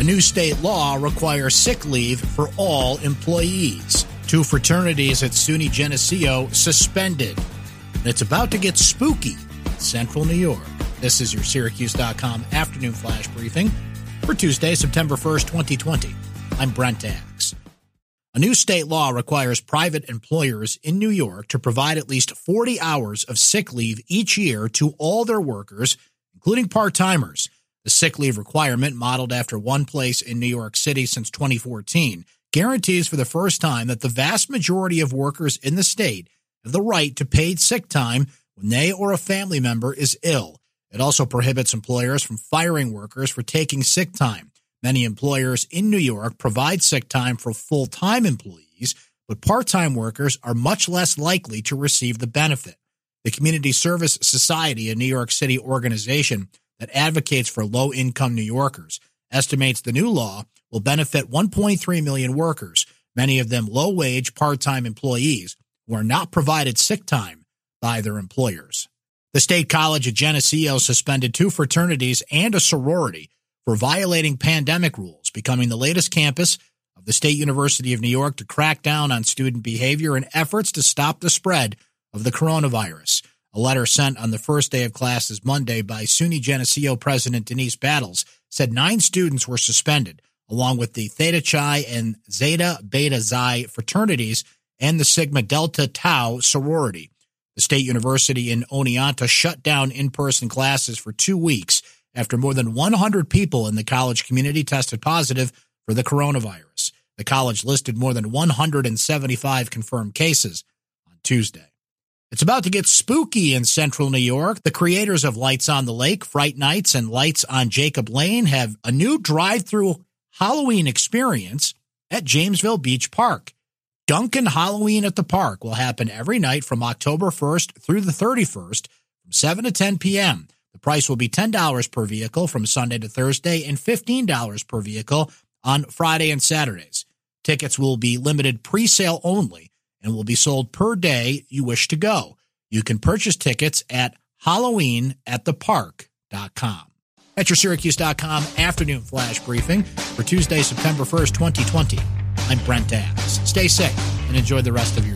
A new state law requires sick leave for all employees. 2 fraternities at SUNY Geneseo suspended. And it's about to get spooky in central New York. This is your Syracuse.com afternoon flash briefing for Tuesday, September 1st, 2020. I'm Brent Axe. A new state law requires private employers in New York to provide at least 40 hours of sick leave each year to all their workers, including part-timers. The sick leave requirement, modeled after one place in New York City since 2014, guarantees for the first time that the vast majority of workers in the state have the right to paid sick time when they or a family member is ill. It also prohibits employers from firing workers for taking sick time. Many employers in New York provide sick time for full-time employees, but part-time workers are much less likely to receive the benefit. The Community Service Society, a New York City organization that advocates for low-income New Yorkers, estimates the new law will benefit 1.3 million workers, many of them low-wage part-time employees who are not provided sick time by their employers. The State College at Geneseo suspended 2 fraternities and a sorority for violating pandemic rules, becoming the latest campus of the State University of New York to crack down on student behavior and efforts to stop the spread of the coronavirus. A letter sent on the first day of classes Monday by SUNY Geneseo President Denise Battles said 9 students were suspended, along with the Theta Chi and Zeta Beta Xi fraternities and the Sigma Delta Tau sorority. The State University in Oneonta shut down in-person classes for 2 weeks after more than 100 people in the college community tested positive for the coronavirus. The college listed more than 175 confirmed cases on Tuesday. It's about to get spooky in central New York. The creators of Lights on the Lake, Fright Nights, and Lights on Jacob Lane have a new drive-through Halloween experience at Jamesville Beach Park. Duncan Halloween at the Park will happen every night from October 1st through the 31st from 7 to 10 p.m. The price will be $10 per vehicle from Sunday to Thursday and $15 per vehicle on Friday and Saturdays. Tickets will be limited pre-sale only and will be sold per day you wish to go. You can purchase tickets at halloweenatthepark.com. That's your Syracuse.com afternoon flash briefing for Tuesday, September 1st, 2020. I'm Brent Adams. Stay safe and enjoy the rest of your